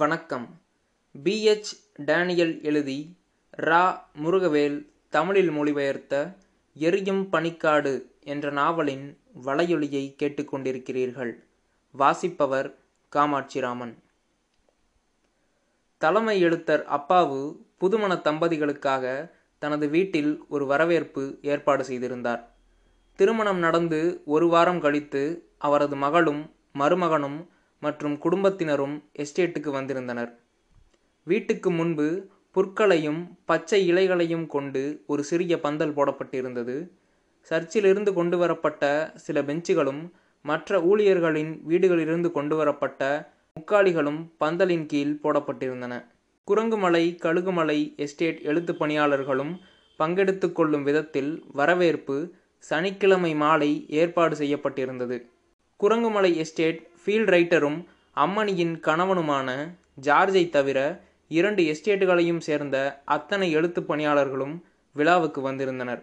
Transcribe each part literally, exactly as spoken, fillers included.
வணக்கம். PH Daniel எழுதி ரா முருகவேல் தமிழில் மொழிபெயர்த்த எரியும் பணிக்காடு என்ற நாவலின் வலையொலியை கேட்டுக்கொண்டிருக்கிறீர்கள். வாசிப்பவர் காமாட்சிராமன். தலைமை எழுத்தர் அப்பாவு புதுமண தம்பதிகளுக்காக தனது வீட்டில் ஒரு வரவேற்பு ஏற்பாடு செய்திருந்தார். திருமணம் நடந்து ஒரு வாரம் கழித்து அவரது மகளும் மருமகனும் மற்றும் குடும்பத்தினரும் எஸ்டேட்டுக்கு வந்திருந்தனர். வீட்டுக்கு முன்பு புற்களையும் பச்சை இலைகளையும் கொண்டு ஒரு சிறிய பந்தல் போடப்பட்டிருந்தது. சர்ச்சிலிருந்து கொண்டு வரப்பட்ட சில பெஞ்சுகளும் மற்ற ஊழியர்களின் வீடுகளிலிருந்து கொண்டு வரப்பட்ட முக்காலிகளும் பந்தலின் கீழ் போடப்பட்டிருந்தன. குரங்குமலை கழுகுமலை எஸ்டேட் எழுத்து பணியாளர்களும் பங்கெடுத்து கொள்ளும் விதத்தில் வரவேற்பு சனிக்கிழமை மாலை ஏற்பாடு செய்யப்பட்டிருந்தது. குரங்குமலை எஸ்டேட் ஃபீல்ட் ரைட்டரும் அம்மணியின் கணவனுமான ஜார்ஜை தவிர இரண்டு எஸ்டேட்டுகளையும் சேர்ந்த அத்தனை எழுத்து பணியாளர்களும் விழாவுக்கு வந்திருந்தனர்.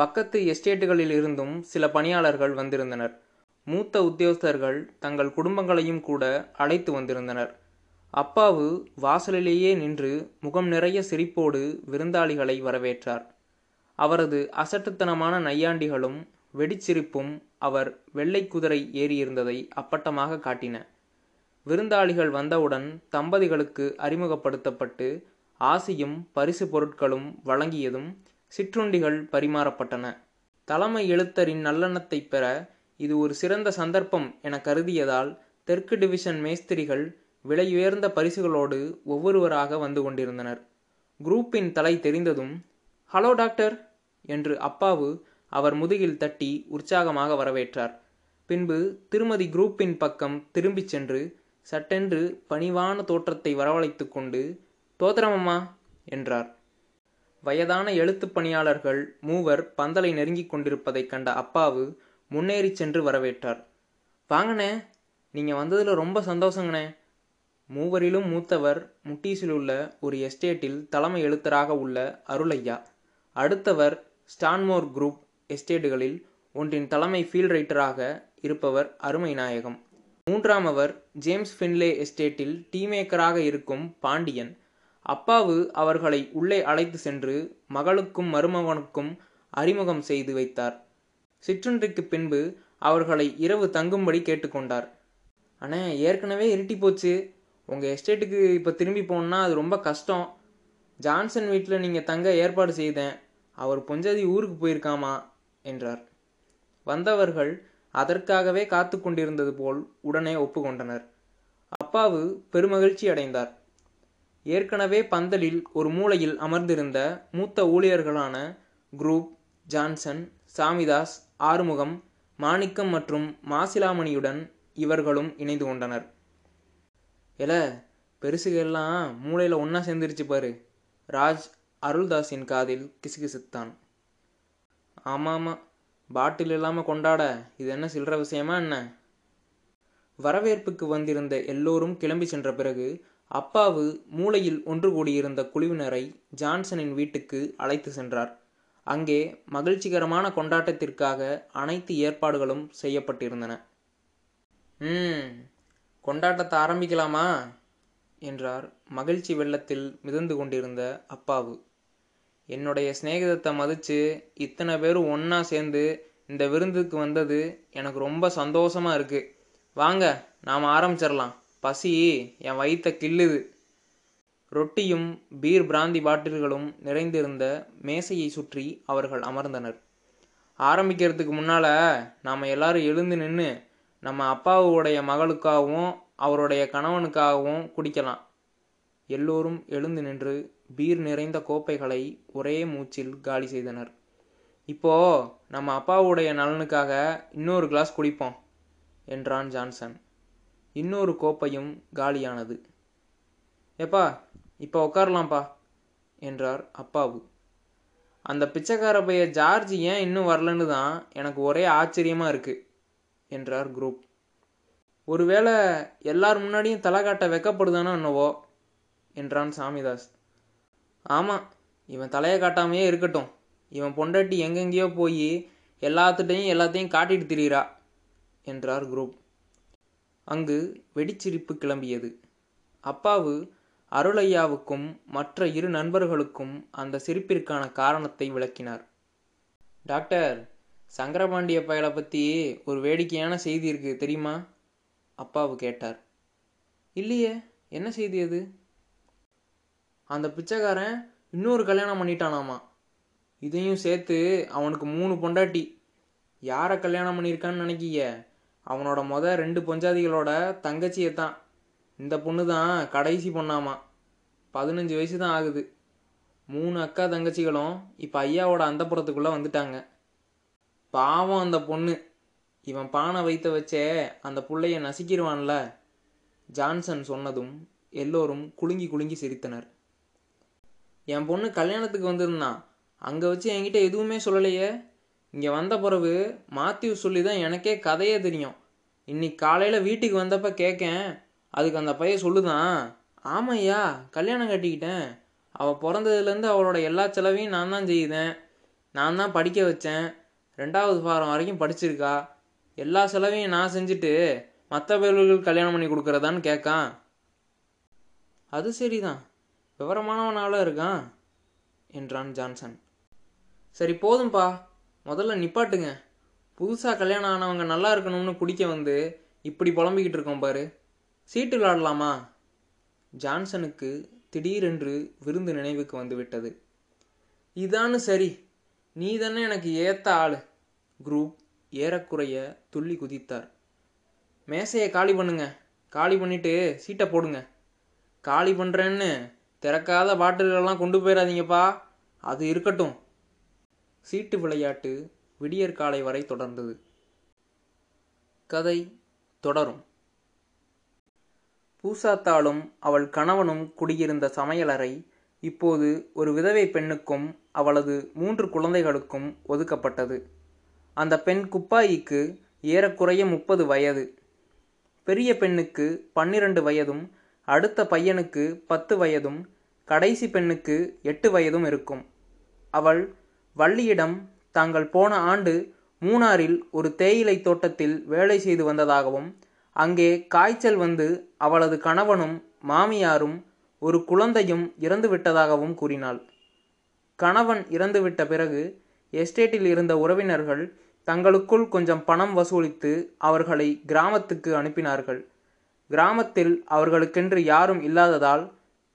பக்கத்து எஸ்டேட்டுகளில் இருந்தும் சில பணியாளர்கள் வந்திருந்தனர். மூத்த உத்தியோகஸ்தர்கள் தங்கள் குடும்பங்களையும் கூட அழைத்து வந்திருந்தனர். அப்பாவு வாசலிலேயே நின்று முகம் நிறைய சிரிப்போடு விருந்தாளிகளை வரவேற்றார். அவரது அசட்டுத்தனமான நையாண்டிகளும் வெடிச்சிரிப்பும் அவர் வெள்ளை குதிரை ஏறியிருந்ததை அப்பட்டமாக காட்டின. விருந்தாளிகள் வந்தவுடன் தம்பதிகளுக்கு அறிமுகப்படுத்தப்பட்டு ஆசியும் பரிசு பொருட்களும் வழங்கியதும் சிற்றுண்டிகள் பரிமாறப்பட்டன. தலைமை எழுத்தரின் நல்லெண்ணத்தை பெற இது ஒரு சிறந்த சந்தர்ப்பம் என கருதியதால் தெற்கு டிவிஷன் மேஸ்திரிகள் விலையுயர்ந்த பரிசுகளோடு ஒவ்வொருவராக வந்து கொண்டிருந்தனர். குரூப்பின் தலை தெரிந்ததும் ஹலோ டாக்டர் என்று அப்பாவு அவர் முதுகில் தட்டி உற்சாகமாக வரவேற்றார். பின்பு திருமதி குரூப்பின் பக்கம் திரும்பிச் சென்று சட்டென்று பணிவான தோற்றத்தை வரவழைத்து கொண்டு தோத்திரமம்மா என்றார். வயதான எழுத்து பணியாளர்கள் மூவர் பந்தலை நெருங்கிக் கொண்டிருப்பதை கண்ட அப்பாவு முன்னேறி சென்று வரவேற்றார். வாங்கண்ணே, நீங்கள் வந்ததில் ரொம்ப சந்தோஷங்கண்ணே. மூவரிலும் மூத்தவர் முட்டீசிலுள்ள ஒரு எஸ்டேட்டில் தலைமை எழுத்தராக உள்ள அருளையா, அடுத்தவர் ஸ்டான்மோர் குரூப் எஸ்டேட்டுகளில் ஒன்றின் தலைமை ஃபீல்ட் ரைட்டராக இருப்பவர் அருமை நாயகம், மூன்றாமவர் ஜேம்ஸ் பின்லே எஸ்டேட்டில் டீமேக்கராக இருக்கும் பாண்டியன். அப்பாவு அவர்களை உள்ளே அழைத்து சென்று மகளுக்கும் மருமகனுக்கும் அறிமுகம் செய்து வைத்தார். சிற்றுன்றிற்கு பின்பு அவர்களை இரவு தங்கும்படி கேட்டுக்கொண்டார். அண்ணே, ஏற்கனவே இருட்டி போச்சு. உங்கள் எஸ்டேட்டுக்கு இப்போ திரும்பி போகணுன்னா அது ரொம்ப கஷ்டம். ஜான்சன் வீட்டில் நீங்கள் தங்க ஏற்பாடு செய்தேன். அவர் பொஞ்சாதி ஊருக்கு போயிருக்காமா என்றார். வந்தவர்கள் அதற்காகவே காத்து கொண்டிருந்தது போல் உடனே ஒப்புக்கொண்டனர். அப்பாவு பெருமகிழ்ச்சி அடைந்தார். ஏற்கனவே பந்தலில் ஒரு மூலையில் அமர்ந்திருந்த மூத்த ஊழியர்களான குரூப், ஜான்சன், சாமிதாஸ், ஆறுமுகம், மாணிக்கம் மற்றும் மாசிலாமணியுடன் இவர்களும் இணைந்து கொண்டனர். எல பெருசுகெல்லாம் மூளையில் ஒன்றா சேர்ந்துருச்சு பாரு, ராஜ் அருள்தாஸின் காதில் கிசுகிசுத்தான். ஆமாமா, பாட்டில் இல்லாமல் கொண்டாட இது என்ன சில்லற விஷயமா என்ன? வரவேற்புக்கு வந்திருந்த எல்லோரும் கிளம்பி சென்ற பிறகு அப்பாவு மூளையில் ஒன்று கூடியிருந்த குழுவினரை ஜான்சனின் வீட்டுக்கு அழைத்து சென்றார். அங்கே மகிழ்ச்சிகரமான கொண்டாட்டத்திற்காக அனைத்து ஏற்பாடுகளும் செய்யப்பட்டிருந்தன. ம் கொண்டாட்டத்தை ஆரம்பிக்கலாமா என்றார் மகிழ்ச்சி வெள்ளத்தில் மிதந்து கொண்டிருந்த அப்பாவு. என்னுடைய சிநேகிதத்தை மதித்து இத்தனை பேரும் ஒன்றா சேர்ந்து இந்த விருந்துக்கு வந்தது எனக்கு ரொம்ப சந்தோஷமாக இருக்குது. வாங்க நாம் ஆரம்பிச்சிடலாம், பசி என் வயிற்ற கிள்ளுது. ரொட்டியும் பீர் பிராந்தி பாட்டில்களும் நிறைந்திருந்த மேசையை சுற்றி அவர்கள் அமர்ந்தனர். ஆரம்பிக்கிறதுக்கு முன்னால் நாம் எல்லாரும் எழுந்து நின்று நம்ம அப்பாவுடைய மகளுக்காகவும் அவருடைய கணவனுக்காகவும் குடிக்கலாம். எல்லோரும் எழுந்து நின்று பீர் நிறைந்த கோப்பைகளை ஒரே மூச்சில் காலி செய்தனர். இப்போ நம்ம அப்பாவுடைய நலனுக்காக இன்னொரு கிளாஸ் குடிப்போம் என்றான் ஜான்சன். இன்னொரு கோப்பையும் காலியானது. எப்பா இப்போ உட்காரலாம்ப்பா என்றார் அப்பாவு. அந்த பிச்சைக்கார பைய ஜார்ஜ் ஏன் இன்னும் வரலன்னு தான் எனக்கு ஒரே ஆச்சரியமாக இருக்குது என்றார் குரூப். ஒருவேளை எல்லார் முன்னாடியும் தலை காட்ட வெக்கப்படுதானோ என்னவோ என்றான் சாமிதாஸ். ஆமாம், இவன் தலையை காட்டாமையே இருக்கட்டும். இவன் பொண்டாட்டி எங்கெங்கேயோ போய் எல்லாத்துட்டையும் எல்லாத்தையும் காட்டிட்டு திரியிறா என்றார் குரூப். அங்கு வெடிச்சிரிப்பு கிளம்பியது. அப்பாவு அருளையாவுக்கும் மற்ற இரு நண்பர்களுக்கும் அந்த சிரிப்பிற்கான காரணத்தை விளக்கினார். டாக்டர், சங்கரபாண்டிய பயலை பற்றி ஒரு வேடிக்கையான செய்தி இருக்கு தெரியுமா? அப்பாவு கேட்டார். இல்லையே, என்ன செய்தி அது? அந்த பிச்சைக்காரன் இன்னொரு கல்யாணம் பண்ணிட்டானாமா. இதையும் சேர்த்து அவனுக்கு மூணு பொண்டாட்டி. யாரை கல்யாணம் பண்ணியிருக்கான்னு நினைக்கிய? அவனோட முத ரெண்டு பொஞ்சாதிகளோட தங்கச்சியை தான். இந்த பொண்ணு தான் கடைசி பொண்ணாமா. பதினஞ்சு வயசு தான் ஆகுது. மூணு அக்கா தங்கச்சிகளும் இப்போ ஐயாவோட அந்தப்புறத்துக்குள்ளே வந்துட்டாங்க. பாவம் அந்த பொண்ணு. இவன் பானை வைத்த வச்சே அந்த பிள்ளைய நசிக்கிடுவான்ல. ஜான்சன் சொன்னதும் எல்லோரும் குலுங்கி குலுங்கி சிரித்தனர். என் பொண்ணு கல்யாணத்துக்கு வந்திருந்தான், அங்கே வச்சு என்கிட்ட எதுவுமே சொல்லலையே. இங்கே வந்த பிறகு மாத்யூ சொல்லி தான் எனக்கே கதையே தெரியும். இன்னைக்கு காலையில் வீட்டுக்கு வந்தப்ப கேட்கேன், அதுக்கு அந்த பையன் சொல்லுதான், ஆமாம் ஐயா கல்யாணம் கட்டிக்கிட்டேன், அவள் பிறந்ததுலேருந்து அவளோட எல்லா செலவையும் நான் தான் செய்தேன், நான் தான் படிக்க வச்சேன், ரெண்டாவது பாரம் வரைக்கும் படிச்சிருக்கா, எல்லா செலவையும் நான் செஞ்சுட்டு மற்ற பேர்களுக்கு கல்யாணம் பண்ணி கொடுக்குறதான்னு கேட்கான். அது சரிதான், விவரமானவனால இருக்கான் என்றான் ஜான்சன். சரி போதும்பா, முதல்ல நிப்பாட்டுங்க. புதுசாக கல்யாணம் ஆனவங்க நல்லா இருக்கணும்னு குடிக்க வந்து இப்படி புலம்பிக்கிட்டு இருக்கோம் பாரு. சீட்டு விளாடலாமா? ஜான்சனுக்கு திடீரென்று விருந்து நினைவுக்கு வந்துவிட்டது. இதானு சரி, நீ தானே எனக்கு ஏற்ற ஆள். குரூப் ஏறக்குறைய துள்ளி குதித்தார். மேசையை காலி பண்ணுங்க, காலி பண்ணிட்டு சீட்டை போடுங்க. காலி பண்ணுறேன்னு திறக்காத பாட்டில்களெல்லாம் கொண்டு போயிடாதீங்கப்பா, அது இருக்கட்டும். சீட்டு விளையாட்டு விடியற்காலை வரை தொடர்ந்தது. கதை தொடரும். பூசாத்தாளும் அவள் கணவனும் குடியிருந்த சமையலறை இப்போது ஒரு விதவை பெண்ணுக்கும் அவளது மூன்று குழந்தைகளுக்கும் ஒதுக்கப்பட்டது. அந்த பெண் குப்பாயிக்கு ஏறக்குறைய முப்பது வயது, பெரிய பெண்ணுக்கு பன்னிரண்டு வயதும் அடுத்த பையனுக்கு பத்து வயதும் கடைசி பெண்ணுக்கு எட்டு வயதும் இருக்கும். அவள் வள்ளியிடம் தாங்கள் போன ஆண்டு மூணாறில் ஒரு தேயிலை தோட்டத்தில் வேலை செய்து வந்ததாகவும், அங்கே காய்ச்சல் வந்து அவளது கணவனும் மாமியாரும் ஒரு குழந்தையும் இறந்துவிட்டதாகவும் கூறினாள். கணவன் இறந்துவிட்ட பிறகு எஸ்டேட்டில் இருந்த உறவினர்கள் தங்களுக்குள் கொஞ்சம் பணம் வசூலித்து அவர்களை கிராமத்துக்கு அனுப்பினார்கள். கிராமத்தில் அவர்களுக்கென்று யாரும் இல்லாததால்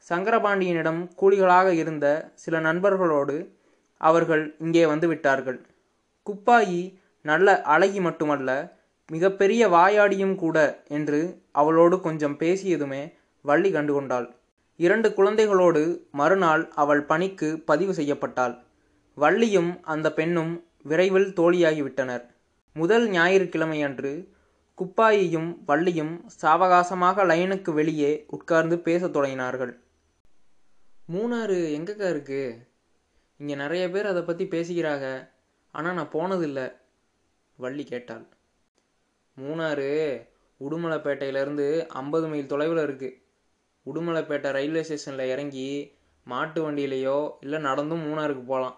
சங்கரபாண்டியனிடம் கூலிகளாக இருந்த சில நண்பர்களோடு அவர்கள் இங்கே வந்துவிட்டார்கள். குப்பாயி நல்ல அழகி மட்டுமல்ல, மிகப்பெரிய வாயாடியும் கூட என்று அவளோடு கொஞ்சம் பேசியதுமே வள்ளி கண்டுகொண்டாள். இரண்டு குழந்தைகளோடு மறுநாள் அவள் பணிக்கு பதிவு செய்யப்பட்டாள். வள்ளியும் அந்த பெண்ணும் விரைவில் தோழியாகிவிட்டனர். முதல் ஞாயிற்றுக்கிழமையன்று குப்பாயியும் வள்ளியும் சாவகாசமாக லைனுக்கு வெளியே உட்கார்ந்து பேசத் தொடங்கினார்கள். மூணாறு எங்கக்கா இருக்கு? இங்கே நிறைய பேர் அதை பற்றி பேசுகிறாங்க, ஆனால் நான் போனதில்லை வள்ளி கேட்டாள். மூணாறு உடுமலைப்பேட்டையிலேருந்து ஐம்பது மைல் தொலைவில் இருக்குது. உடுமலைப்பேட்டை ரயில்வே ஸ்டேஷனில் இறங்கி மாட்டு வண்டியிலையோ இல்லை நடந்தும் மூணாருக்கு போகலாம்.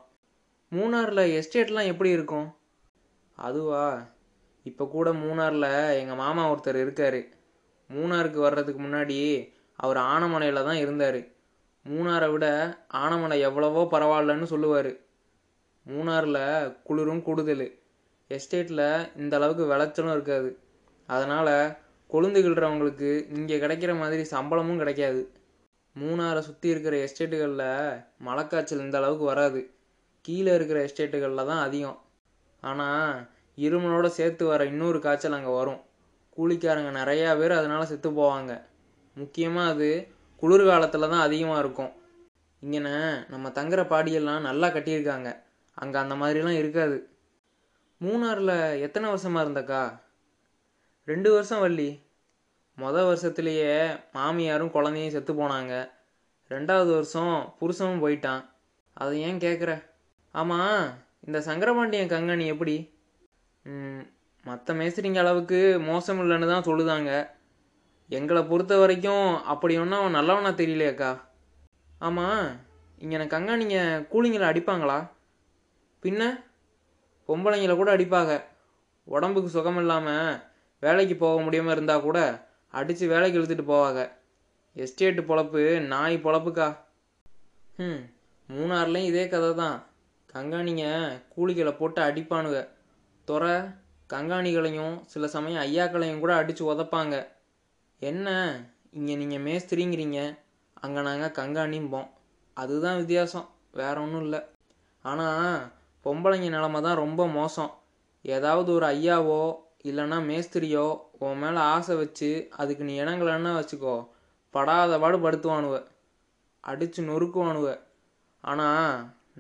மூணாரில் எஸ்டேட்லாம் எப்படி இருக்கும்? அதுவா, இப்போ கூட மூணாரில் எங்கள் மாமா ஒருத்தர் இருக்கார். மூணாருக்கு வர்றதுக்கு முன்னாடி அவர் ஆனமனையில் தான் இருந்தார். மூணாரை விட ஆனமனை எவ்வளவோ பரவாயில்லன்னு சொல்லுவார். மூணாரில் குளிரும் கூடுதல், எஸ்டேட்டில் இந்த அளவுக்கு விளைச்சலும் இருக்காது. அதனால் கொழுந்துகிள்றவங்களுக்கு இங்கே கிடைக்கிற மாதிரி சம்பளமும் கிடைக்காது. மூணாரை சுற்றி இருக்கிற எஸ்டேட்டுகளில் மழைக்காய்ச்சல் இந்த அளவுக்கு வராது. கீழே இருக்கிற எஸ்டேட்டுகளில் தான் அதிகம். ஆனால் இருமலோடு சேர்த்து வர இன்னொரு காய்ச்சல் அங்கே வரும். கூலிக்காரங்க நிறையா பேர் அதனால் செத்து போவாங்க. முக்கியமாக அது குளிர் காலத்தில் தான் அதிகமாக இருக்கும். இங்கேனே நம்ம தங்குற பாடியெல்லாம் நல்லா கட்டியிருக்காங்க, அங்கே அந்த மாதிரிலாம் இருக்காது. மூணாரில் எத்தனை வருஷமாக இருந்தக்கா? ரெண்டு வருஷம் வள்ளி. மொதல் வருஷத்துலேயே மாமியாரும் குழந்தையும் செத்து போனாங்க. ரெண்டாவது வருஷம் புருஷனும் போயிட்டான். அதை ஏன் கேட்குற? ஆமாம், இந்த சங்கரபாண்டியன் கங்கனி எப்படி? மற்ற மேஸ்திரிங்க அளவுக்கு மோசம் இல்லைன்னு தான் சொல்லுதாங்க. எங்களை பொறுத்த வரைக்கும் அப்படி ஒன்றும் அவன் நல்லவனா தெரியலையக்கா. ஆமாம், இங்கே எனக்கு அங்கே நீங்கள் கூலிங்களை அடிப்பாங்களா? பின்ன பொம்பளைங்களை கூட அடிப்பாங்க. உடம்புக்கு சுகம் இல்லாமல் வேலைக்கு போக முடியாமல் இருந்தால் கூட அடித்து வேலைக்கு இழுத்துட்டு போவாங்க. எஸ்டேட்டு பொழப்பு நாய் பொழப்புக்கா. ம் மூணாறுலேயும் இதே கதை தான். கங்காணிங்க கூலிகளை போட்டு அடிப்பானுங்க. துறை கங்காணிகளையும் சில சமயம் ஐயாக்களையும் கூட அடித்து உதப்பாங்க. என்ன இங்கே நீங்கள் மேஸ்திரிங்கிறீங்க, அங்கே நாங்கள் கங்காணிம்போம். அதுதான் வித்தியாசம், வேற ஒன்றும் இல்லை. ஆனால் பொம்பளைங்க நிலமை தான் ரொம்ப மோசம். ஏதாவது ஒரு ஐயாவோ இல்லைன்னா மேஸ்திரியோ உன் மேலே ஆசை வச்சு அதுக்கு நீ இணங்கலன்னா வச்சுக்கோ, படாத பாடு படுத்துவானுவ, அடித்து நொறுக்குவானுவ. ஆனால்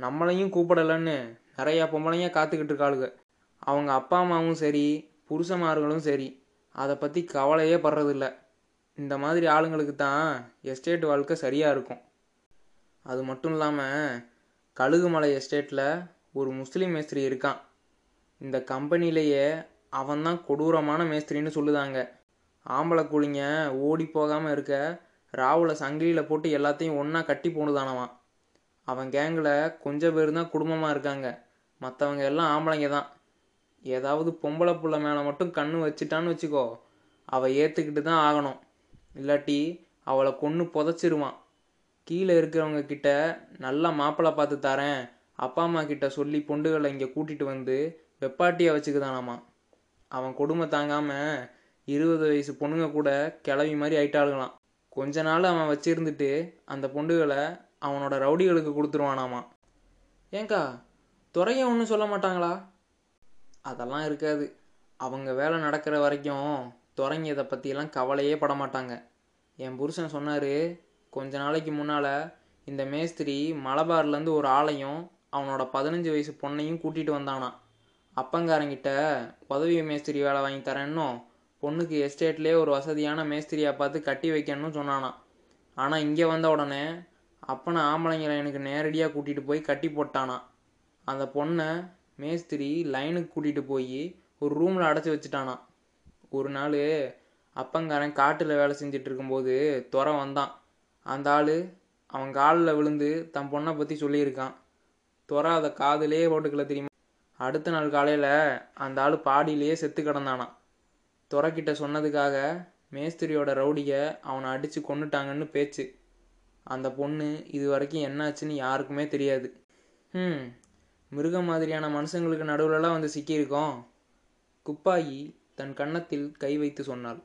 நம்மளையும் கூப்பிடலன்னு நிறையா பொம்பளைங்க காத்துக்கிட்டு இருக்காளுங்க. அவங்க அப்பா அம்மாவும் சரி புருஷமார்களும் சரி அதை பற்றி கவலையே படுறதில்ல. இந்த மாதிரி ஆளுங்களுக்கு தான் எஸ்டேட் வாழ்க்கை சரியாக இருக்கும். அது மட்டும் இல்லாமல் கழுகுமலை எஸ்டேட்டில் ஒரு முஸ்லீம் மேஸ்திரி இருக்கான். இந்த கம்பெனிலேயே அவன்தான் கொடூரமான மேஸ்திரின்னு சொல்லுதாங்க. ஆம்பளை கூலிங்க ஓடி போகாமல் இருக்க ராவில் சங்கிலியில் போட்டு எல்லாத்தையும் ஒன்றா கட்டி போணுதானவான். அவன் கேங்கில் கொஞ்சம் பேர் தான் குடும்பமாக இருக்காங்க, மற்றவங்க எல்லாம் ஆம்பளைங்க தான். ஏதாவது பொம்பளை புள்ள மேலே மட்டும் கண்ணு வச்சுட்டான்னு வச்சுக்கோ, அவள் ஏற்றுக்கிட்டு தான் ஆகணும், இல்லாட்டி அவளை கொன்று புதைச்சிருவான். கீழே இருக்கிறவங்க கிட்ட நல்லா மாப்பிள்ளை பார்த்து தரேன், அப்பா அம்மா கிட்ட சொல்லி பொண்டுகளை இங்கே கூட்டிகிட்டு வந்து வெப்பாட்டியாக வச்சுக்குதானாமா. அவன் கொடுமை தாங்காமல் இருபது வயசு பொண்ணுங்க கூட கிளவி மாதிரி ஆயிட்டாளுங்களாம். கொஞ்ச நாள் அவன் வச்சுருந்துட்டு அந்த பொண்டுகளை அவனோட ரவுடிகளுக்கு கொடுத்துருவானாமா. ஏங்கா துறைய ஒன்றும் சொல்ல மாட்டாங்களா? அதெல்லாம் இருக்காது. அவங்க வேலை நடக்கிற வரைக்கும் துறைங்கியதை பற்றியெல்லாம் கவலையே பட மாட்டாங்க. என் புருஷன் சொன்னார், கொஞ்ச நாளைக்கு முன்னால் இந்த மேஸ்திரி மலபார்லேருந்து ஒரு ஆளையும் அவனோட பதினஞ்சு வயசு பொண்ணையும் கூட்டிகிட்டு வந்தானான். அப்பங்காரங்கிட்ட உதவி மேஸ்திரி வேலை வாங்கி தரேன்னும் பொண்ணுக்கு எஸ்டேட்லேயே ஒரு வசதியான மேஸ்திரியாக பார்த்து கட்டி வைக்கணும்னு சொன்னானான். ஆனால் இங்கே வந்த உடனே அப்பனை ஆம்பளைங்களை எனக்கு நேரடியாக கூட்டிகிட்டு போய் கட்டி போட்டானான். அந்த பொண்ணை மேஸ்திரி லைனுக்கு கூட்டிகிட்டு போய் ஒரு ரூமில் அடைச்சி வச்சுட்டானான். ஒரு நாள் அப்பங்காரன் காட்டில் வேலை செஞ்சிட்டு இருக்கும்போது துறை வந்தான். அந்த ஆள் அவன் காலில் விழுந்து தன் பொண்ணை பற்றி சொல்லியிருக்கான். துறை அதை காதிலே போட்டுக்கல தெரியுமா. அடுத்த நாள் காலையில் அந்த ஆள் பாடியிலேயே செத்து கிடந்தானான். துறைக்கிட்ட சொன்னதுக்காக மேஸ்திரியோட ரவுடியை அவனை அடித்து கொன்னுட்டாங்கன்னு பேச்சு. அந்த பொண்ணு இது வரைக்கும் என்னாச்சுன்னு யாருக்குமே தெரியாது. ம் மிருகம் மாதிரியான மனுஷங்களுக்கு நடுவில்லாம் வந்து சிக்கியிருக்கோம். குப்பாயி தன் கன்னத்தில் கை வைத்து சொன்னாள்.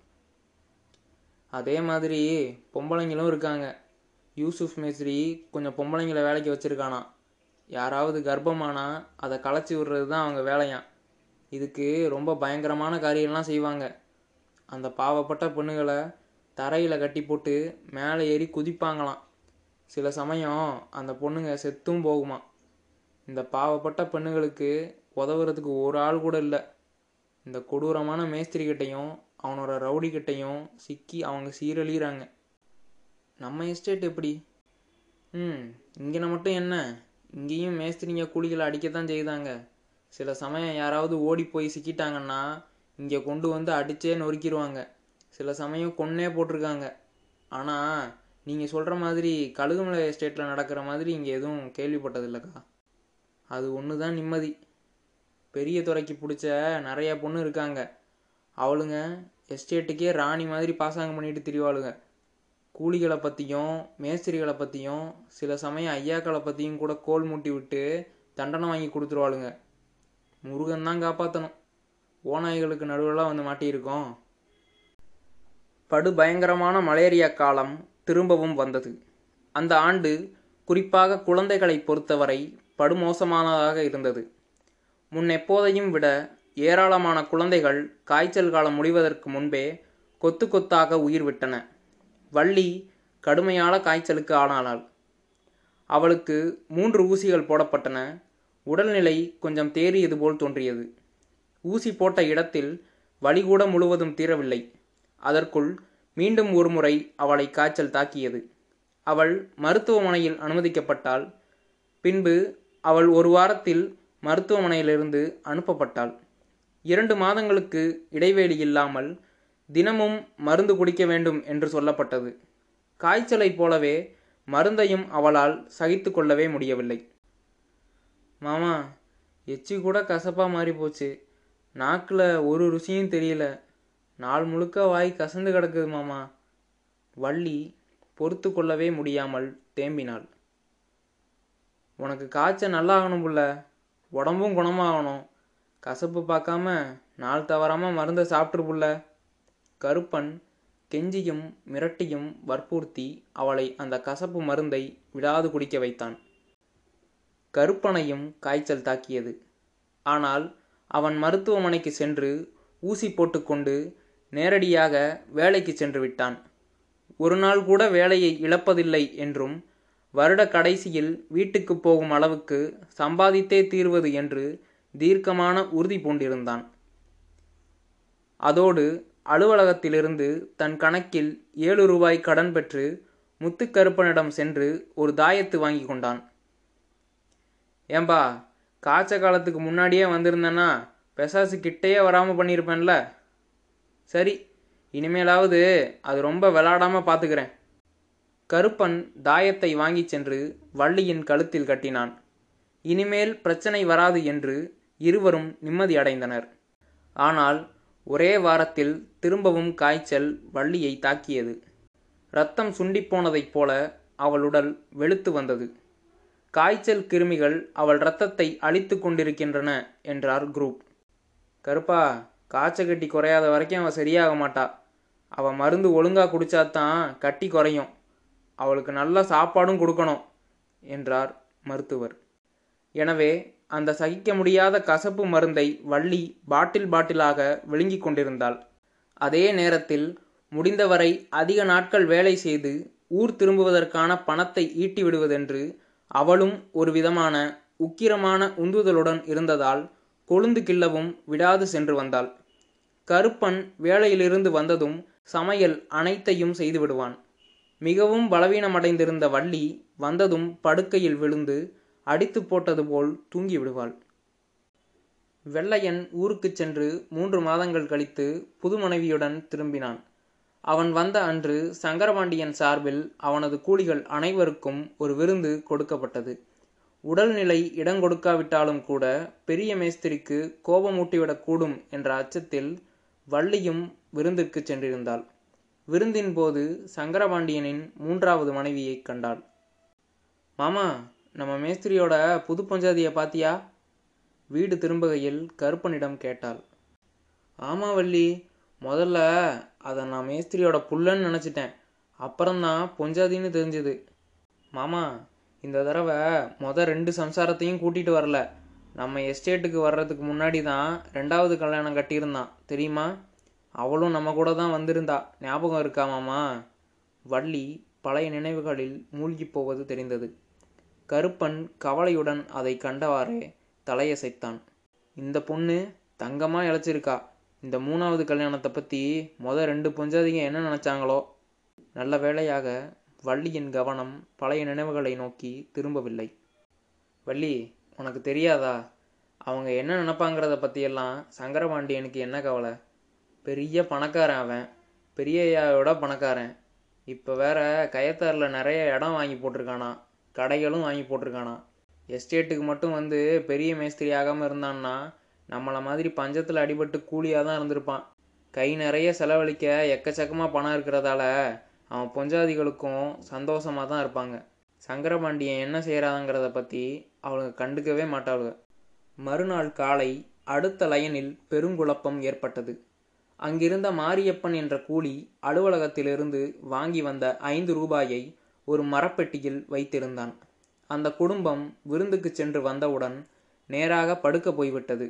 அதே மாதிரி பொம்பளைங்களும் இருக்காங்க. யூசுஃப் மிஸ்ரி கொஞ்சம் பொம்பளைங்களை வேலைக்கு வச்சுருக்கானா. யாராவது கர்ப்பமானா அதை களைச்சி விடுறது தான் அவங்க வேலையாம். இதுக்கு ரொம்ப பயங்கரமான காரியம்லாம் செய்வாங்க. அந்த பாவப்பட்ட பொண்ணுகளை தரையில் கட்டி போட்டு மேலே ஏறி குதிப்பாங்களாம். சில சமயம் அந்த பொண்ணுங்க செத்தும் போகுமா. இந்த பாவப்பட்ட பெண்ணுங்களுக்கு உதவுறதுக்கு ஒரு ஆள் கூட இல்லை. இந்த கொடூரமான மேஸ்திரிக்கிட்டையும் அவனோட ரவுடிக்கிட்டையும் சிக்கி அவங்க சீரழிகிறாங்க. நம்ம எஸ்டேட் எப்படி? ம் இங்கே மட்டும் என்ன, இங்கேயும் மேஸ்திரிங்க கூலிகளை அடிக்கத்தான் செய்தாங்க. சில சமயம் யாராவது ஓடி போய் சிக்கிட்டாங்கன்னா இங்கே கொண்டு வந்து அடித்தே நொறுக்கிடுவாங்க. சில சமயம் கொன்னே போட்டிருக்காங்க. ஆனால் நீங்கள் சொல்கிற மாதிரி கழுகுமலை எஸ்டேட்டில் நடக்கிற மாதிரி இங்கே எதுவும் கேள்விப்பட்டதில்லக்கா. அது ஒன்று தான் நிம்மதி. பெரிய துறைக்கு பிடிச்ச நிறையா பொண்ணு இருக்காங்க. அவளுங்க எஸ்டேட்டுக்கே ராணி மாதிரி பாசாங்கம் பண்ணிட்டு திரிவாளுங்க. கூலிகளை பற்றியும் மேஸ்திரிகளை பற்றியும் சில சமயம் ஐயாக்களை பற்றியும் கூட கோல் மூட்டி விட்டு தண்டனை வாங்கி கொடுத்துருவாளுங்க. முருகன் தான் காப்பாற்றணும். ஓநாய்களுக்கு நடுவெல்லாம் வந்து மாட்டியிருக்கோம். படு பயங்கரமான மலேரியா காலம் திரும்பவும் வந்தது. அந்த ஆண்டு குறிப்பாக குழந்தைகளை பொறுத்தவரை படுமோசமானதாக இருந்தது. முன்னெப்போதையும் விட ஏராளமான குழந்தைகள் காய்ச்சல் காலம் முடிவதற்கு முன்பே கொத்து கொத்தாக உயிர் விட்டன. வள்ளி கடுமையான காய்ச்சலுக்கு ஆளானாள். அவளுக்கு மூன்று ஊசிகள் போடப்பட்டன. உடல்நிலை கொஞ்சம் தேறியது போல் தோன்றியது. ஊசி போட்ட இடத்தில் வலிகூட முழுவதும் தீரவில்லை. அதற்குள் மீண்டும் ஒருமுறை அவளை காய்ச்சல் தாக்கியது. அவள் மருத்துவமனையில் அனுமதிக்கப்பட்டாள். பின்பு அவள் ஒரு வாரத்தில் மருத்துவமனையிலிருந்து அனுப்பப்பட்டாள். இரண்டு மாதங்களுக்கு இடைவேளி இல்லாமல் தினமும் மருந்து குடிக்க வேண்டும் என்று சொல்லப்பட்டது. காய்ச்சலைப் போலவே மருந்தையும் அவளால் சகித்து கொள்ளவே முடியவில்லை. மாமா எச்சி கூட கசப்பாக மாறி போச்சு, நாக்கில் ஒரு ருசியும் தெரியல, நாள் முழுக்க வாய் கசந்து கிடக்குது மாமா. வள்ளி பொறுத்து கொள்ளவே முடியாமல் தேம்பினாள். உனக்கு காய்ச்சல் நல்லாகணும் புள்ள, உடம்பும் குணமாகணும், கசப்பு பார்க்காம நாள் தவறாமல் மருந்தை சாப்பிட்ரு புள்ள. கருப்பன் கெஞ்சியும் மிரட்டியும் வற்புறுத்தி அவளை அந்த கசப்பு மருந்தை விடாது குடிக்க வைத்தான். கருப்பனையும் காய்ச்சல் தாக்கியது. ஆனால் அவன் மருத்துவமனைக்கு சென்று ஊசி போட்டுக்கொண்டு நேரடியாக வேலைக்கு சென்று விட்டான். ஒரு நாள் கூட வேலையை இழப்பதில்லை என்றும் வருட கடைசியில் வீட்டுக்கு போகும் அளவுக்கு சம்பாதித்தே தீர்வது என்று தீர்க்கமான உறுதி பூண்டிருந்தான். அதோடு அலுவலகத்திலிருந்து தன் கணக்கில் ஏழு ரூபாய் கடன் பெற்று முத்துக்கருப்பனிடம் சென்று ஒரு தாயத்து வாங்கி கொண்டான். ஏம்பா, காய்ச்ச காலத்துக்கு முன்னாடியே வந்திருந்தேன்னா பெசாசு கிட்டேயே வராமல் பண்ணியிருப்பேன்ல. சரி, இனிமேலாவது அது ரொம்ப விளாடாமல் பார்த்துக்கிறேன். கருப்பன் தாயத்தை வாங்கி சென்று வள்ளியின் கழுத்தில் கட்டினான். இனிமேல் பிரச்சனை வராது என்று இருவரும் நிம்மதி அடைந்தனர். ஆனால் ஒரே வாரத்தில் திரும்பவும் காய்ச்சல் வள்ளியை தாக்கியது. இரத்தம் சுண்டிப்போனதைப் போல அவள் உடல் வெளுத்து வந்தது. காய்ச்சல் கிருமிகள் அவள் இரத்தத்தை அழித்து கொண்டிருக்கின்றன என்றார் குரூப். கருப்பா, காய்ச்ச கட்டி குறையாத வரைக்கும் அவள் சரியாக மாட்டா. அவள் மருந்து ஒழுங்காக குடித்தாதான் கட்டி குறையும். அவளுக்கு நல்ல சாப்பாடும் கொடுக்கணும் என்றார் மருத்துவர். எனவே அந்த சகிக்க முடியாத கசப்பு மருந்தை வள்ளி பாட்டில் பாட்டிலாக விழுங்கி கொண்டிருந்தாள். அதே நேரத்தில் முடிந்தவரை அதிக நாட்கள் வேலை செய்து ஊர் திரும்புவதற்கான பணத்தை ஈட்டி விடுவதென்று அவளும் ஒரு விதமான உக்கிரமான உந்துதலுடன் இருந்ததால் கொழுந்து கிள்ளவும் விடாது சென்று வந்தாள். கருப்பன் வேலையிலிருந்து வந்ததும் சமையல் அனைத்தையும் செய்து விடுவான். மிகவும் பலவீனமடைந்திருந்த வள்ளி வந்ததும் படுக்கையில் விழுந்து அடித்து போட்டது போல் தூங்கி விடுவாள். வெள்ளையன் ஊருக்கு சென்று மூன்று மாதங்கள் கழித்து புது மனைவியுடன் திரும்பினான். அவன் வந்த அன்று சங்கரபாண்டியன் சார்பில் அவனது கூலிகள் அனைவருக்கும் ஒரு விருந்து கொடுக்கப்பட்டது. உடல்நிலை இடங்கொடுக்காவிட்டாலும் கூட பெரிய மேஸ்திரிக்கு கோபமூட்டிவிடக்கூடும் என்ற அச்சத்தில் வள்ளியும் விருந்திற்கு சென்றிருந்தாள். விருந்தின் போது சங்கரபாண்டியனின் மூன்றாவது மனைவியை கண்டாள். மாமா, நம்ம மேஸ்திரியோட புது பொஞ்சாதியை பார்த்தியா? வீடு திரும்புகையில் கருப்பனிடம் கேட்டாள். ஆமா வள்ளி, முதல்ல அதை நான் மேஸ்திரியோட புள்ளன்னு நினச்சிட்டேன், அப்புறம்தான் பொஞ்சாதின்னு தெரிஞ்சது. மாமா, இந்த தடவை மொதல் ரெண்டு சம்சாரத்தையும் கூட்டிகிட்டு வரல. நம்ம எஸ்டேட்டுக்கு வர்றதுக்கு முன்னாடி தான் ரெண்டாவது கல்யாணம் கட்டியிருந்தான் தெரியுமா? அவளும் நம்ம கூட தான் வந்திருந்தா, ஞாபகம் இருக்கா மாமா? வள்ளி பழைய நினைவுகளில் மூழ்கி போவது தெரிந்தது. கருப்பன் கவலையுடன் அதை கண்டவாறே தலையசைத்தான். இந்த பொண்ணு தங்கமாக இழைச்சிருக்கா. இந்த மூணாவது கல்யாணத்தை பற்றி மொதல் ரெண்டு பொஞ்சாதிங்க என்ன நினச்சாங்களோ. நல்ல வேளையாக வள்ளியின் கவனம் பழைய நினைவுகளை நோக்கி திரும்பவில்லை. வள்ளி, உனக்கு தெரியாதா, அவங்க என்ன நினைப்பாங்கிறத பற்றியெல்லாம் சங்கரபாண்டியனுக்கு என்ன கவலை? பெரிய பணக்காரன் அவன், பெரிய ஐயாவோட பணக்காரன். இப்போ வேற கயத்தாரில் நிறைய இடம் வாங்கி போட்டிருக்கானா, கடைகளும் வாங்கி போட்டிருக்கானா. எஸ்டேட்டுக்கு மட்டும் வந்து பெரிய மேஸ்திரி ஆகாமல் இருந்தான்னா நம்மளை மாதிரி பஞ்சத்தில் அடிபட்டு கூலியாக தான் இருந்திருப்பான். கை நிறைய செலவழிக்க எக்கச்சக்கமாக பணம் இருக்கிறதால அவன் பொஞ்சாதிகளுக்கும் சந்தோஷமாக தான் இருப்பாங்க. சங்கரபாண்டியன் என்ன செய்கிறாங்கிறத பற்றி அவளுங்க கண்டுக்கவே மாட்டாளுங்க. மறுநாள் காலை அடுத்த லயனில் பெருங்குழப்பம் ஏற்பட்டது. அங்கிருந்த மாரியப்பன் என்ற கூலி அலுவலகத்திலிருந்து வாங்கி வந்த ஐந்து ரூபாயை ஒரு மரப்பெட்டியில் வைத்திருந்தான். அந்த குடும்பம் விருந்துக்கு சென்று வந்தவுடன் நேராக படுக்க போய்விட்டது.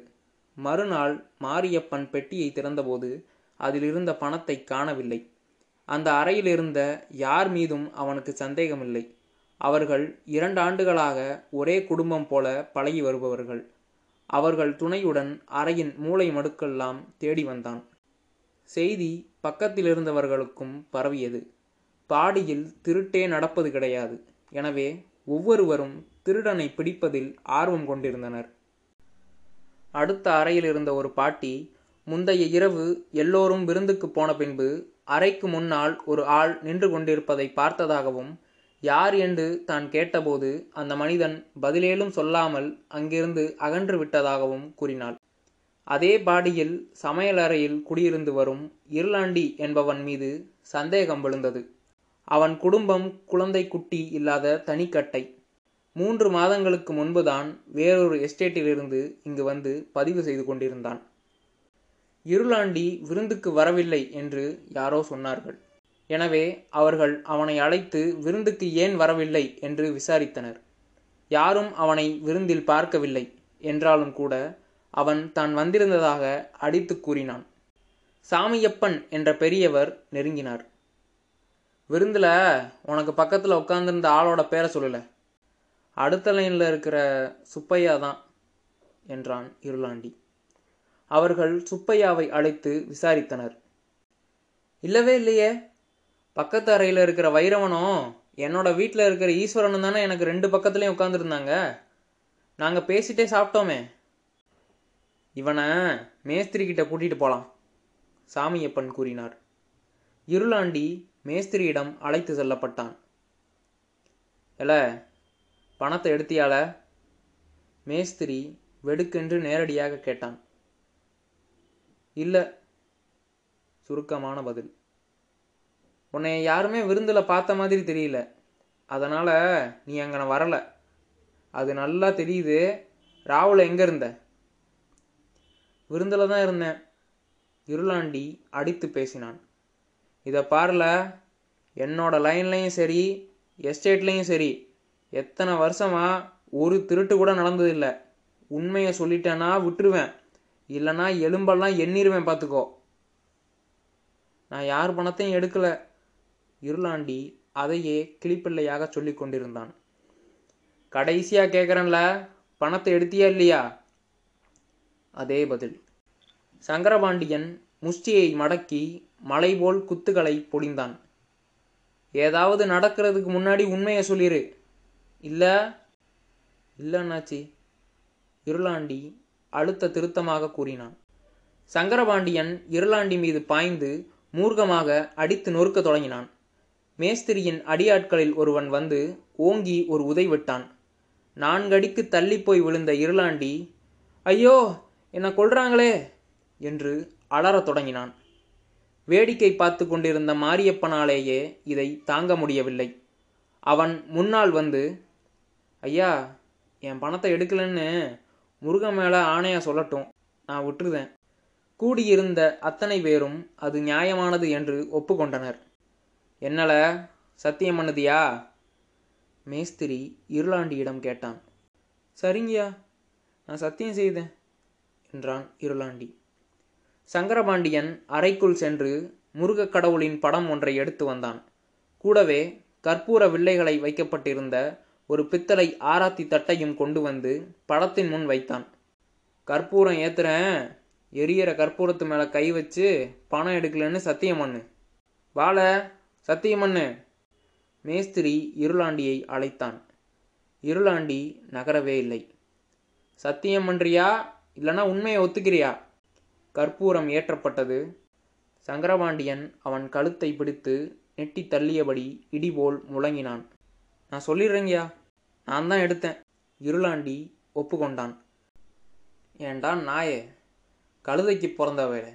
மறுநாள் மாரியப்பன் பெட்டியை திறந்தபோது அதிலிருந்த பணத்தை காணவில்லை. அந்த அறையிலிருந்த யார் மீதும் அவனுக்கு சந்தேகமில்லை. அவர்கள் இரண்டு ஆண்டுகளாக ஒரே குடும்பம் போல பழகி வருபவர்கள். அவர்கள் துணையுடன் அறையின் மூளை மடுக்கெல்லாம் தேடி வந்தான். செய்தி பக்கத்திலிருந்தவர்களுக்கும் பரவியது. பாடியில் திருட்டே நடப்பது கிடையாது. எனவே ஒவ்வொருவரும் திருடனை பிடிப்பதில் ஆர்வம் கொண்டிருந்தனர். அடுத்த அறையில் இருந்த ஒரு பாட்டி முந்தைய இரவு எல்லோரும் விருந்துக்கு போன பின்பு அறைக்கு முன்னால் ஒரு ஆள் நின்று கொண்டிருப்பதை பார்த்ததாகவும் யார் என்று தான் கேட்டபோது அந்த மனிதன் பதிலேலும் சொல்லாமல் அங்கிருந்து அகன்று விட்டதாகவும் கூறினாள். அதே பாடியில் சமையலறையில் குடியிருந்து வரும் இருளாண்டி என்பவன் மீது சந்தேகம் விழுந்தது. அவன் குடும்பம் குழந்தை குட்டி இல்லாத தனிக்கட்டை. மூன்று மாதங்களுக்கு முன்புதான் வேறொரு எஸ்டேட்டிலிருந்து இங்கு வந்து பதிவு செய்து கொண்டிருந்தான். இருளாண்டி விருந்துக்கு வரவில்லை என்று யாரோ சொன்னார்கள். எனவே அவர்கள் அவனை அழைத்து விருந்துக்கு ஏன் வரவில்லை என்று விசாரித்தனர். யாரும் அவனை விருந்தில் பார்க்கவில்லை என்றாலும் கூட அவன் தான் வந்திருந்ததாக அடித்து கூறினான். சாமியப்பன் என்ற பெரியவர் நெருங்கினார். விருந்தில் உனக்கு பக்கத்தில் உட்காந்துருந்த ஆளோட பேரை சொல்லலை, அடுத்த லைனில் இருக்கிற சுப்பையா தான் என்றான் இருளாண்டி. அவர்கள் சுப்பையாவை அழைத்து விசாரித்தனர். இல்லவே இல்லையே, பக்கத்து அறையில் இருக்கிற வைரவனும் என்னோட வீட்டில் இருக்கிற ஈஸ்வரனும் தானே எனக்கு ரெண்டு பக்கத்துலேயும் உட்காந்துருந்தாங்க, நாங்கள் பேசிட்டே சாப்பிட்டோமே. இவனை மேஸ்திரிக்கிட்ட கூட்டிகிட்டு போகலாம், சாமியப்பன் கூறினார். இருளாண்டி மேஸ்திரியிடம் அழைத்து செல்லப்பட்டான். எல பணத்தை எடுத்தியால? மேஸ்திரி வெடுக்கென்று நேரடியாக கேட்டான். இல்லை, சுருக்கமான பதில். உன்னை யாருமே விருந்தில் பார்த்த மாதிரி தெரியல, அதனால் நீ அங்கே வரலை, அது நல்லா தெரியுது. ராவில் எங்கே இருந்த? விருந்தில் தான் இருந்தேன், இருளாண்டி அடித்து பேசினான். இதை பாருல, என்னோட லைன்லையும் சரி எஸ்டேட்லையும் சரி எத்தனை வருஷமாக ஒரு திருட்டு கூட நடந்ததில்லை. உண்மையை சொல்லிட்டேன்னா விட்டுருவேன், இல்லைனா எலும்பெல்லாம் எண்ணிருவேன், பார்த்துக்கோ. நான் யார் பணத்தையும் எடுக்கலை. இருளாண்டி அதையே கிளிப்பிள்ளையாக சொல்லி கொண்டிருந்தான். கடைசியாக கேட்குறேன்ல, பணத்தை எடுத்தியா இல்லையா? அதே பதில். சங்கரபாண்டியன் முஷ்டியை மடக்கி மலை போல் குத்துக்களை பொடிந்தான். ஏதாவது நடக்கிறதுக்கு முன்னாடி உண்மையை சொல்லிடு. இல்லை இல்லைன்னாச்சி, இருளாண்டி அழுத்த திருத்தமாக கூறினான். சங்கரபாண்டியன் இருளாண்டி மீது பாய்ந்து மூர்க்கமாக அடித்து நொறுக்க தொடங்கினான். மேஸ்திரியின் அடியாட்களில் ஒருவன் வந்து ஓங்கி ஒரு உதை விட்டான். நான்கடிக்கு தள்ளி போய் விழுந்த இருளாண்டி ஐயோ என்னை கொல்றாங்களே என்று அலறத் தொடங்கினான். வேடிக்கை பார்த்து கொண்டிருந்த மாரியப்பனாலேயே இதை தாங்க முடியவில்லை. அவன் முன்னால் வந்து ஐயா என் பணத்தை எடுக்கலன்னு முருகன் மேலே ஆணையா சொல்லட்டும், நான் விட்டுருதேன். கூடியிருந்த அத்தனை பேரும் அது நியாயமானது என்று ஒப்புக்கொண்டனர். என்னல சத்தியம் பண்ணுதியா? மேஸ்திரி இருளாண்டியிடம் கேட்டான். சரிங்கய்யா, நான் சத்தியம் செய்தேன் என்றான் இருளாண்டி. சங்கரபாண்டியன் அறைக்குள் சென்று முருகக் கடவுளின் படம் ஒன்றை எடுத்து வந்தான். கூடவே கற்பூர வில்லைகளை வைக்கப்பட்டிருந்த ஒரு பித்தளை ஆராத்தி தட்டையும் கொண்டு வந்து படத்தின் முன் வைத்தான். கற்பூரம் ஏத்துறேன், எரியற கற்பூரத்து மேலே கை வச்சு பணம் எடுக்கலன்னு சத்தியம் பண்ணு, வாழ சத்தியம் பண்ணு. மேஸ்திரி இருளாண்டியை அழைத்தான். இருளாண்டி நகரவே இல்லை. சத்தியம் பண்றியா இல்லைனா உண்மையை ஒத்துக்கிறியா? கற்பூரம் ஏற்றப்பட்டது. சங்கரபாண்டியன் அவன் கழுத்தை பிடித்து நெட்டி தள்ளியபடி இடிபோல் முழங்கினான். நான் சொல்லிடுறேங்கய்யா, நான் தான் எடுத்தேன். இருளாண்டி ஒப்புக்கொண்டான். ஏண்டா நாயே, கழுதைக்கு பிறந்த வேலை,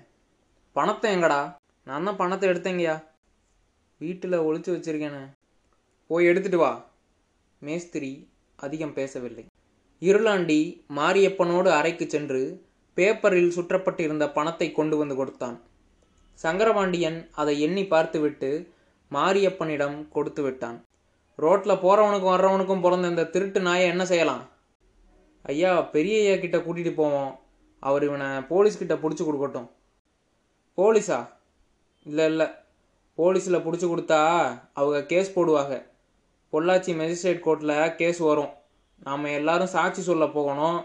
பணத்தை எங்கடா? நான் தான் பணத்தை எடுத்தேங்கய்யா, வீட்டில் ஒழிச்சு வச்சிருக்கேனே. போய் எடுத்துட்டு வா. மேஸ்திரி அதிகம் பேசவில்லை. இருளாண்டி மாரியப்பனோடு அறைக்கு சென்று பேப்பரில் சுற்றப்பட்டிருந்த பணத்தை கொண்டு வந்து கொடுத்தான். சங்கரபாண்டியன் அதை எண்ணி பார்த்துவிட்டு மாரியப்பனிடம் கொடுத்து விட்டான். ரோட்டில் போகிறவனுக்கும் வர்றவனுக்கும் பிறந்த இந்த திருட்டு நாயை என்ன செய்யலாம்? ஐயா, பெரிய ஐயா கிட்ட கூட்டிகிட்டு போவோம், அவர் இவனை போலீஸ்கிட்ட பிடிச்சி கொடுக்கட்டும். போலீஸா? இல்லை இல்லை, போலீஸில் பிடிச்சி கொடுத்தா அவங்க கேஸ் போடுவாங்க, பொள்ளாச்சி மேஜிஸ்ட்ரேட் கோர்ட்டில் கேஸ் வரும். நாம் எல்லாரும் சாட்சி சொல்ல போகணும்,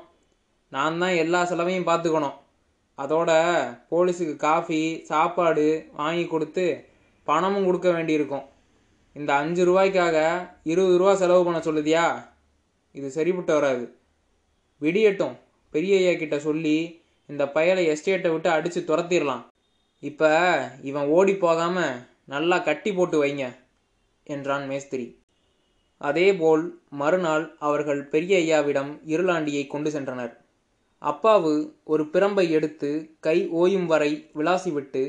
நான் தான் எல்லா செலவையும் பார்த்துக்கணும். அதோட போலீஸுக்கு காஃபி சாப்பாடு வாங்கி கொடுத்து பணமும் கொடுக்க வேண்டியிருக்கும். இந்த அஞ்சு ரூபாய்க்காக இருபது ரூபா செலவு பண்ண சொல்லுதியா? இது சரிப்பட்டு வராது. விடியட்டும், பெரிய ஐயா கிட்ட சொல்லி இந்த பயலை எஸ்டேட்டை விட்டு அடித்து துரத்திடலாம். இப்போ இவன் ஓடி போகாமல் நல்லா கட்டி போட்டு வைங்க என்றான் மேஸ்திரி. அதேபோல் மறுநாள் அவர்கள் பெரிய ஐயாவிடம் இருளாண்டியை கொண்டு சென்றனர். அப்பாவு ஒரு பிரம்பை எடுத்து கை ஓயும் வரை விளாசிவிட்டு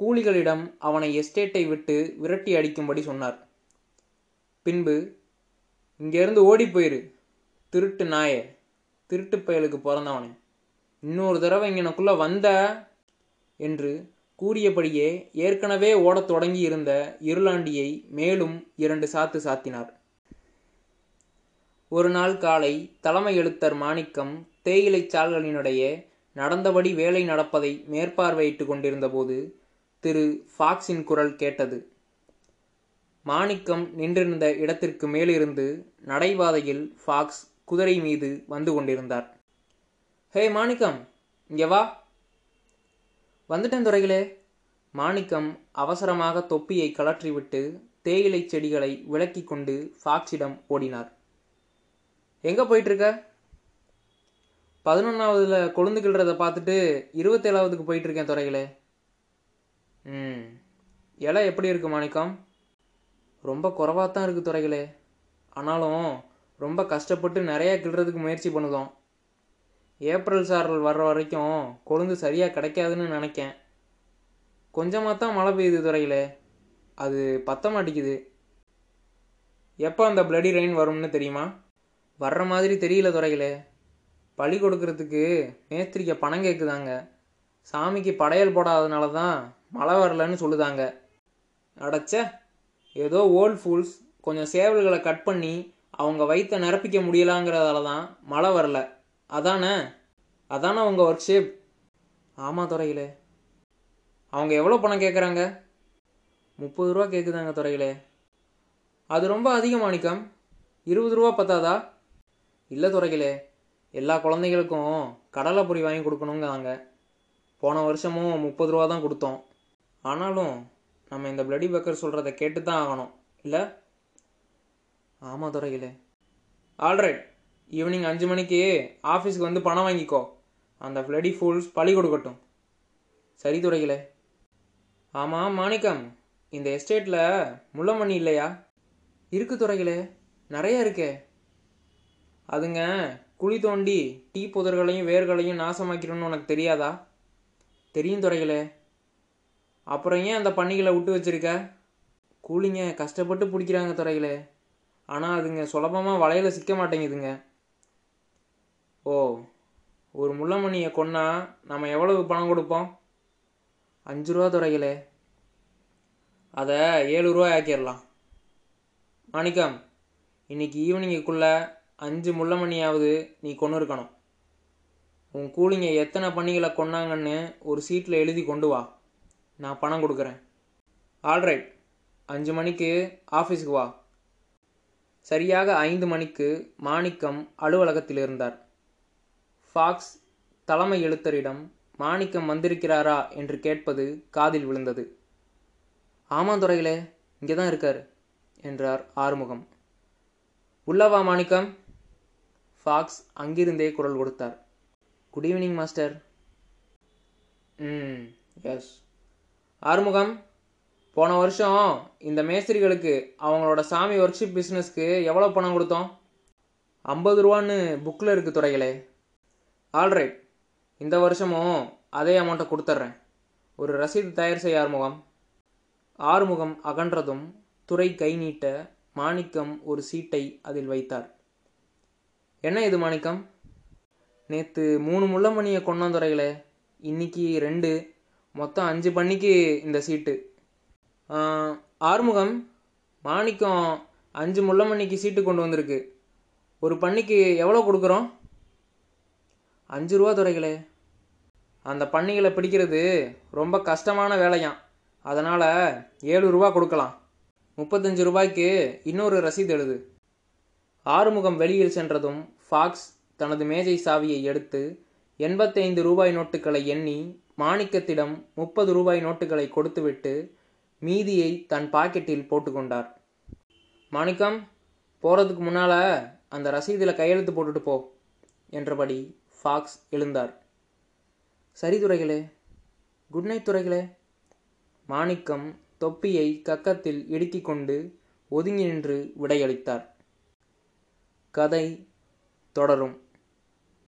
கூலிகளிடம் அவனை எஸ்டேட்டை விட்டு விரட்டி அடிக்கும்படி சொன்னார். பின்பு இங்கேருந்து ஓடி போயிரு திருட்டு நாயே, திருட்டு பயலுக்கு பிறந்தவனே, இன்னொரு தடவை இங்கனக்குள்ளே வந்த என்று கூறியபடியே ஏற்கனவே ஓடத் தொடங்கி இருந்த இருளாண்டியை மேலும் இரண்டு சாத்து சாத்தினார். ஒரு நாள் காலை தலைமை எழுத்தர் மாணிக்கம் தேயிலை சால்களினிடையே நடந்தபடி வேலை நடப்பதை மேற்பார்வையிட்டு கொண்டிருந்தபோது திரு ஃபாக்ஸின் குரல் கேட்டது. மாணிக்கம் நின்றிருந்த இடத்திற்கு மேலிருந்து நடைபாதையில் ஃபாக்ஸ் குதிரை மீது வந்து கொண்டிருந்தார். ஹே மாணிக்கம், இங்கே வா. வந்துட்டேன் துரைகளே. மாணிக்கம் அவசரமாக தொப்பியை கலற்றிவிட்டு தேயிலை செடிகளை விலக்கி கொண்டு ஃபாக்ஸிடம் ஓடினார். எங்கே போயிட்டுருக்க? பதினொன்றாவதுல கொழுந்து கிள்றதை பார்த்துட்டு இருபத்தேழாவதுக்கு போயிட்டுருக்கேன் துரைகளே. ம், இலை எப்படி இருக்குது மாணிக்கம்? ரொம்ப குறைவாக தான் இருக்குது துரைகளே, ஆனாலும் ரொம்ப கஷ்டப்பட்டு நிறையா கிள்றதுக்கு முயற்சி பண்ணுதோம். ஏப்ரல் சாரல் வர்ற வரைக்கும் கொழுந்து சரியாக கிடைக்காதுன்னு நினைக்கேன். கொஞ்சமாக தான் மழை பெய்யுது துரைகளே, அது பத்த மாட்டேங்குது. எப்போ அந்த பிளடி ரெயின் வரும்னு தெரியுமா? வர்ற மாதிரி தெரியல துரைகளே. பழி கொடுக்கறதுக்கு மேஸ்திரிக்க பணம் கேட்குதாங்க. சாமிக்கு படையல் போடாதனால தான் மழை வரலன்னு சொல்லுதாங்க. அடைச்ச ஏதோ ஓல்ட் ஃபூல்ஸ் கொஞ்சம் சேவல்களை கட் பண்ணி அவங்க வயிற்ற நிரப்பிக்க முடியலாங்கிறதால தான் மழை வரல. அதானே அதானே உங்கள் ஒர்க் ஷேப்? ஆமாம் துரைகளே. அவங்க எவ்வளோ பணம் கேட்குறாங்க? முப்பது ரூபா கேட்குதாங்க துரைகளே. அது ரொம்ப அதிகம் மாணிக்கம். இருபது ரூபா பத்தாதா? இல்லை துரைகளே, எல்லா குழந்தைகளுக்கும் கடலை பொரி வாங்கி கொடுக்கணுங்கிறாங்க. போன வருஷமும் முப்பது ரூபா தான் கொடுத்தோம். ஆனாலும் நம்ம இந்த பிளடி பேக்கர் சொல்கிறத கேட்டு தான் ஆகணும், இல்லை? ஆமாம் துரைகளே. ஆல்ரைட், ஈவினிங் அஞ்சு மணிக்கு ஆஃபீஸ்க்கு வந்து பணம் வாங்கிக்கோ. அந்த ஃப்ளடி ஃபூல்ஸ் பழி கொடுக்கட்டும். சரி துரைகளே. ஆமாம் மாணிக்கம், இந்த எஸ்டேட்டில் முள்ளமணி இல்லையா? இருக்கு துரைகளே, நிறையா இருக்கே. அதுங்க குழி தோண்டி டீ புதர்களையும் வேர்களையும் நாசமாக்கிறோன்னு உனக்கு தெரியாதா? தெரியும் துரைகளே. அப்புறம் ஏன் அந்த பன்னிகளை விட்டு வச்சிருக்க? கூலிங்க கஷ்டப்பட்டு பிடிக்கிறாங்க துரைகளே, ஆனால் அதுங்க சுலபமாக வலையில் சிக்க மாட்டேங்குதுங்க. ஓ, ஒரு முள்ளமணியை கொன்னா நம்ம எவ்வளவு பணம் கொடுப்போம்? அஞ்சு ரூபா துரைகளே, அதை ஏழு ரூபா ஆக்கிடலாம். மாணிக்கம், இன்னைக்கு ஈவினிங்குக்குள்ளே அஞ்சு முள்ளமணியாவது நீ கொண்டு இருக்கணும். உன் கூலிங்க எத்தனை பன்னிகளை கொன்னாங்கன்னு ஒரு சீட்டில் எழுதி கொண்டு வா, நான் பணம் கொடுக்குறேன். ஆல்ரைட், அஞ்சு மணிக்கு ஆஃபீஸுக்கு வா. சரியாக ஐந்து மணிக்கு மாணிக்கம் அலுவலகத்தில் இருந்தார். ஃபாக்ஸ் தலைமை எழுத்தரிடம் மாணிக்கம் வந்திருக்கிறாரா என்று கேட்பது காதில் விழுந்தது. ஆமாம் துரைகளே, இங்கே தான் இருக்கார் என்றார் ஆறுமுகம். உள்ளவா மாணிக்கம். ஃபாக்ஸ் அங்கிருந்தே குரல் கொடுத்தார். Good evening master. ம், எஸ். ஆறுமுகம், போன வருஷம் இந்த மேஸ்திரிகளுக்கு அவங்களோட சாமி ஒர்க்ஷிப் பிஸ்னஸ்க்கு எவ்வளோ பணம் கொடுத்தோம்? ஐம்பது ரூபான்னு புக்கில் இருக்குது துரைகளே. ஆல்ரைட், இந்த வருஷமும் அதே அமௌண்ட்டை கொடுத்துட்றேன். ஒரு ரசீது தயார் செய்ய ஆறுமுகம். ஆறுமுகம் அகன்றதும் துரை கை நீட்ட மாணிக்கம் ஒரு சீட்டை அதில் வைத்தார். என்ன இது மாணிக்கம்? நேற்று மூணு முள்ளமணியை கொண்டான் துரைகளே, இன்னைக்கு ரெண்டு, மொத்தம் அஞ்சு பண்ணிக்கு இந்த சீட்டு. ஆறுமுகம், மாணிக்கம் அஞ்சு முள்ளமணிக்கு சீட்டு கொண்டு வந்திருக்கு. ஒரு பன்னிக்கு எவ்வளோ கொடுக்குறோம்? அஞ்சு ரூபா துரைகளே. அந்த பன்னிகளை பிடிக்கிறது ரொம்ப கஷ்டமான வேலையாம், அதனால் ஏழு ரூபா கொடுக்கலாம். முப்பத்தஞ்சு ரூபாய்க்கு இன்னொரு ரசீது எழுது. ஆறுமுகம் வெளியில் சென்றதும் ஃபாக்ஸ் தனது மேஜை சாவியை எடுத்து எண்பத்தைந்து ரூபாய் நோட்டுகளை எண்ணி மாணிக்கத்திடம் முப்பது ரூபாய் நோட்டுகளை கொடுத்துவிட்டு மீதியை தன் பாக்கெட்டில் போட்டுக்கொண்டார். மாணிக்கம், போகிறதுக்கு முன்னால் அந்த ரசீதில் கையெழுத்து போட்டுட்டு போ என்றபடி ஃபாக்ஸ் எழுந்தார். சரி துரைகளே. Good night துரைகளே. மாணிக்கம் தொப்பியை கக்கத்தில் இடுக்கி கொண்டு ஒதுங்கி நின்று விடையளித்தார். கதை தொடரும்.